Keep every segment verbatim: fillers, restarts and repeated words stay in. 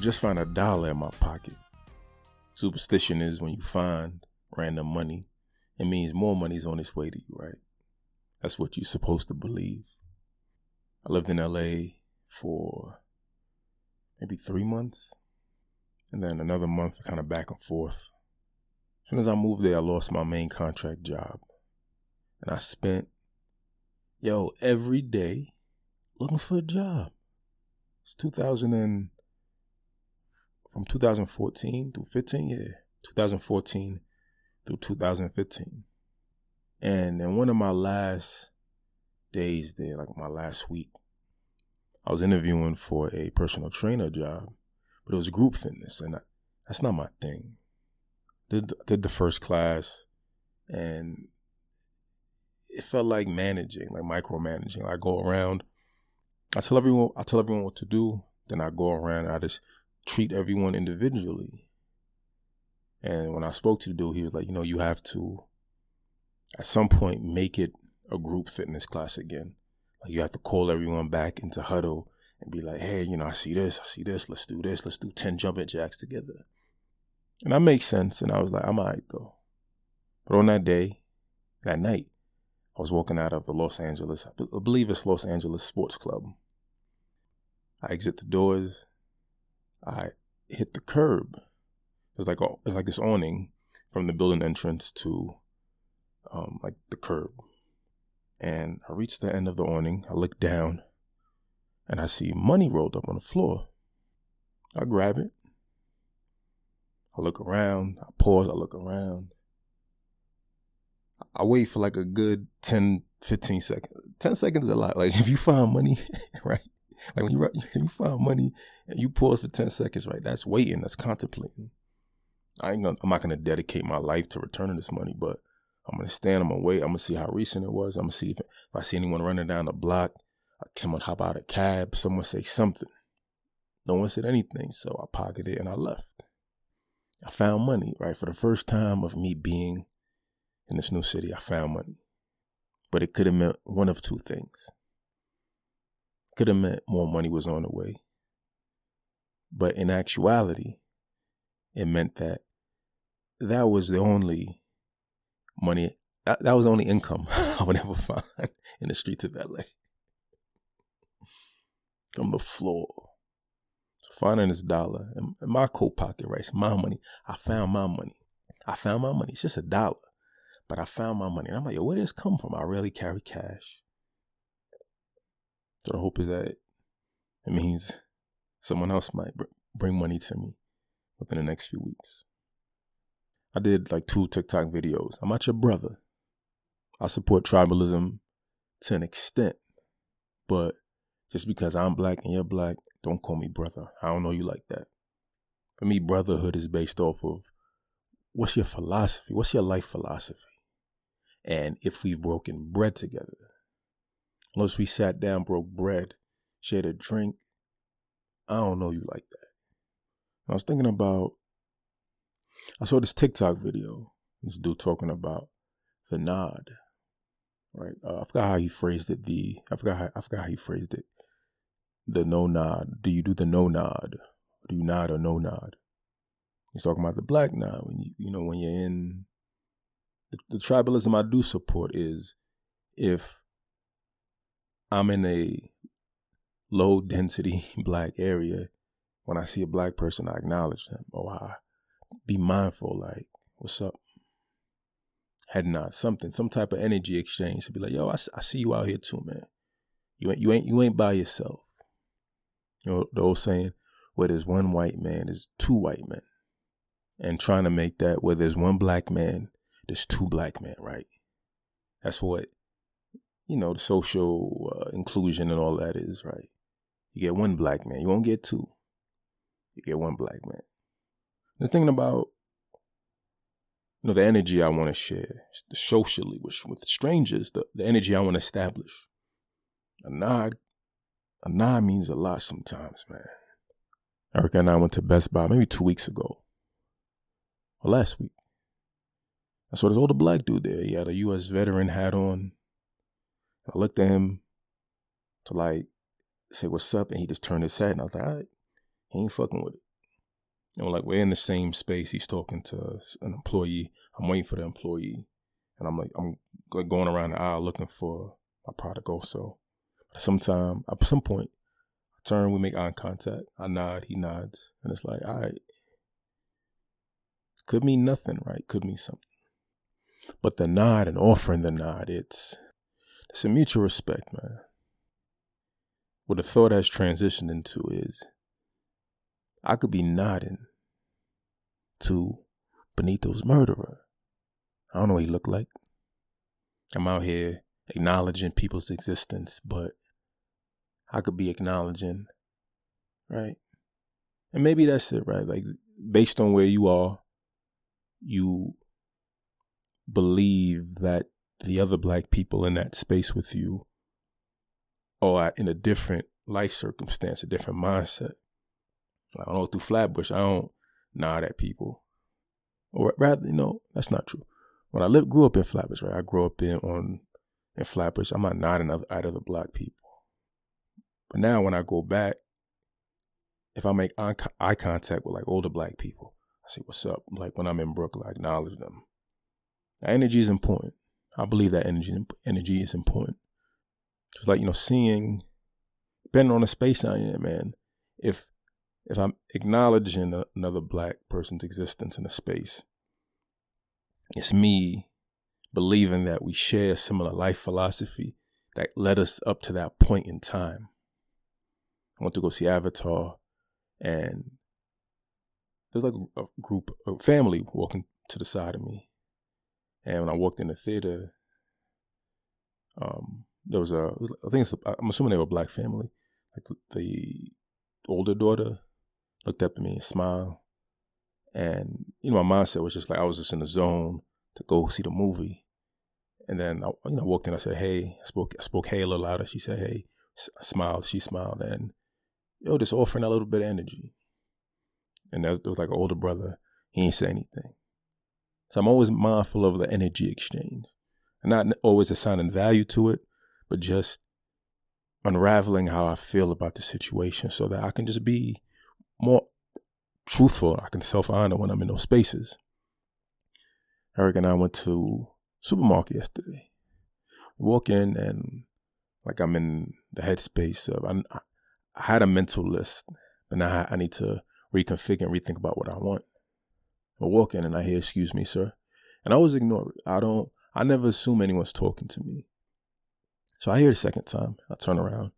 just found a dollar in my pocket. Superstition is when you find random money, it means more money's on its way to you, right? That's what you're supposed to believe. I lived in L A for maybe three months. And then another month, kind of back and forth. As soon as I moved there, I lost my main contract job. And I spent, yo, every day looking for a job. It's two thousand and, from two thousand fourteen through fifteen, yeah. two thousand fourteen through two thousand fifteen. And in one of my last days there, like my last week, I was interviewing for a personal trainer job. But it was group fitness, and I, that's not my thing. Did, did the first class, and it felt like managing, like micromanaging. I go around, I tell everyone, I tell everyone what to do. Then I go around, and I just treat everyone individually. And when I spoke to the dude, he was like, you know, you have to, at some point, make it a group fitness class again. Like you have to call everyone back into huddle. And be like, hey, you know, I see this, I see this, let's do this, let's do ten jumping jacks together. And that makes sense. And I was like, I'm all right, though. But on that day, that night, I was walking out of the Los Angeles, I believe it's Los Angeles Sports Club. I exit the doors. I hit the curb. It's like, a, it's like this awning from the building entrance to, um, like, the curb. And I reached the end of the awning. I looked down. And I see money rolled up on the floor. I grab it. I look around. I pause. I look around. I wait for like a good ten, fifteen seconds. ten seconds is a lot. Like if you find money, right? Like when you, when you find money and you pause for ten seconds, right? That's waiting. That's contemplating. I ain't gonna, I'm not going to dedicate my life to returning this money, but I'm going to stand. I'm going to wait. I'm going to see how recent it was. I'm going to see if, if I see anyone running down the block. Someone hop out of a cab, someone say something. No one said anything, so I pocketed and I left. I found money, right? For the first time of me being in this new city, I found money. But it could have meant one of two things. Could have meant more money was on the way. But in actuality, it meant that that was the only money, that, that was the only income I would ever find in the streets of L A. On the floor. So finding this dollar in my coat pocket, right? It's my money. I found my money. I found my money. It's just a dollar. But I found my money. And I'm like, yo, where did this come from? I rarely carry cash. So the hope is that it means someone else might br- bring money to me within the next few weeks. I did like two TikTok videos. I'm not your brother. I support tribalism to an extent. But just because I'm black and you're black, don't call me brother. I don't know you like that. For me, brotherhood is based off of what's your philosophy? What's your life philosophy? And if we've broken bread together, unless we sat down, broke bread, shared a drink, I don't know you like that. And I was thinking about, I saw this TikTok video, this dude talking about the nod, right? Uh, I forgot how he phrased it. The I forgot how, I forgot how he phrased it. The no nod. Do you do the no nod? Do you nod or no nod? He's talking about the black nod. When you you know when you're in the, the tribalism I do support is if I'm in a low density black area, when I see a black person, I acknowledge them. Oh, I be mindful. Like, what's up? Had not something, some type of energy exchange to be like, yo, I, I see you out here too, man. You ain't, you ain't, you ain't by yourself. You know the old saying, where there's one white man, there's two white men. And trying to make that where there's one black man, there's two black men, right? That's what, you know, the social uh, inclusion and all that is, right? You get one black man, you won't get two. You get one black man. The thing about You know, the energy I want to share socially with, with strangers, the, the energy I want to establish. A nod, a nod means a lot sometimes, man. Erica and I went to Best Buy maybe two weeks ago. Or last week. I saw this older black dude there. He had a U S veteran hat on. I looked at him to like say, what's up? And he just turned his head. And I was like, all right, he ain't fucking with it. And we're like, we're in the same space. He's talking to an employee. I'm waiting for the employee. And I'm like, I'm like going around the aisle looking for my product also. But sometime, at some point, I turn, we make eye contact. I nod, he nods. And it's like, all right. Could mean nothing, right? Could mean something. But the nod and offering the nod, it's it's a mutual respect, man. What the thought has transitioned into is I could be nodding to Benito's murderer. I don't know what he looked like. I'm out here acknowledging people's existence, but I could be acknowledging, right? And maybe that's it, right? Like, based on where you are, you believe that the other black people in that space with you are in a different life circumstance, a different mindset. Like, I don't know, through Flatbush, I don't nod at people. Or rather, you know, that's not true. When I lived, grew up in Flatbush, right? I grew up in on in Flatbush. I'm not nodding at other black people. But now when I go back, if I make eye contact with like older black people, I say, what's up? Like when I'm in Brooklyn, I acknowledge them. That energy is important. I believe that energy energy is important. Just like, you know, seeing, depending on the space I am, man, if if I'm acknowledging a, another black person's existence in a space, it's me believing that we share a similar life philosophy that led us up to that point in time. I went to go see Avatar, and there's like a group, a family walking to the side of me. And when I walked in the theater, um, there was a, I think it's, a, I'm assuming they were a black family. Like the, the older daughter looked up at me and smiled. And, you know, my mindset was just like, I was just in the zone to go see the movie. And then, I, you know, walked in, I said, hey, I spoke, I spoke, hey, a little louder. She said, hey, I smiled, she smiled. And, yo, just offering a little bit of energy. And there was, there was like an older brother. He ain't say anything. So I'm always mindful of the energy exchange. And not always assigning value to it, but just unraveling how I feel about the situation so that I can just be more truthful. I can self-honor when I'm in those spaces. Eric and I went to supermarket yesterday. We walk in and like I'm in the headspace of, I'm, I had a mental list, but now I need to reconfigure and rethink about what I want. I walk in and I hear, excuse me, sir. And I always ignore it. I don't, I never assume anyone's talking to me. So I hear it a second time. I turn around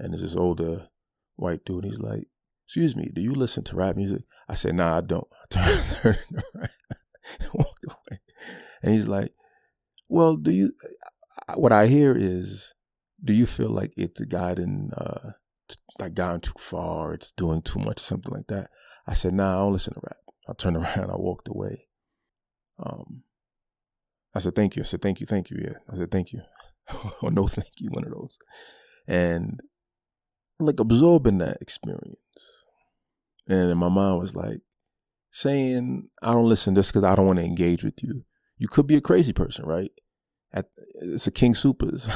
and there's this older white dude. He's like, excuse me, do you listen to rap music? I said, nah, I don't. I turned around and walked away. And he's like, well, do you, what I hear is, do you feel like it's gotten, uh, like gone too far? It's doing too much, something like that. I said, nah, I don't listen to rap. I turned around, I walked away. Um, I said, thank you. I said, thank you, thank you. Yeah. I said, thank you. Or no, thank you, one of those. And like absorbing that experience. And my mind was like, saying, I don't listen just because I don't want to engage with you. You could be a crazy person, right? At, it's a King Soopers.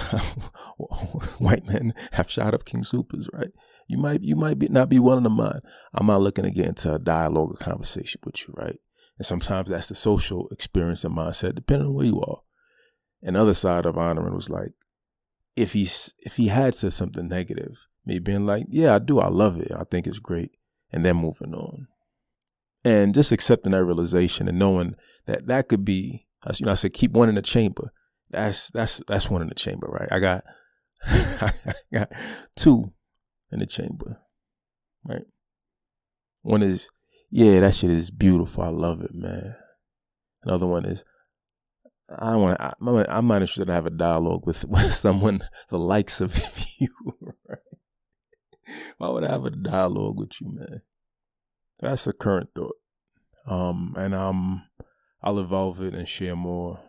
White men have shot up King Soopers, right? You might you might be, not be willing to mind. I'm not looking to get into a dialogue or conversation with you, right? And sometimes that's the social experience and mindset, depending on where you are. And the other side of honoring was like, if he's if he had said something negative, me being like, yeah, I do, I love it, I think it's great, and then moving on. And just accepting that realization and knowing that that could be, you know, I said, keep one in the chamber. That's that's that's one in the chamber, right? I got I got two in the chamber, right? One is, yeah, that shit is beautiful. I love it, man. Another one is, I don't want. I'm not interested to have a dialogue with, with someone the likes of you, right? Why would I have a dialogue with you, man? That's the current thought, um, and um, I'll evolve it and share more.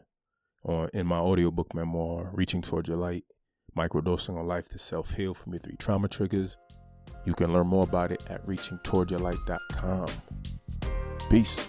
Or in my audiobook memoir, Reaching Toward Your Light, Microdosing on Life to Self-Heal from Your Three Trauma Triggers. You can learn more about it at reaching toward your light dot com. Peace.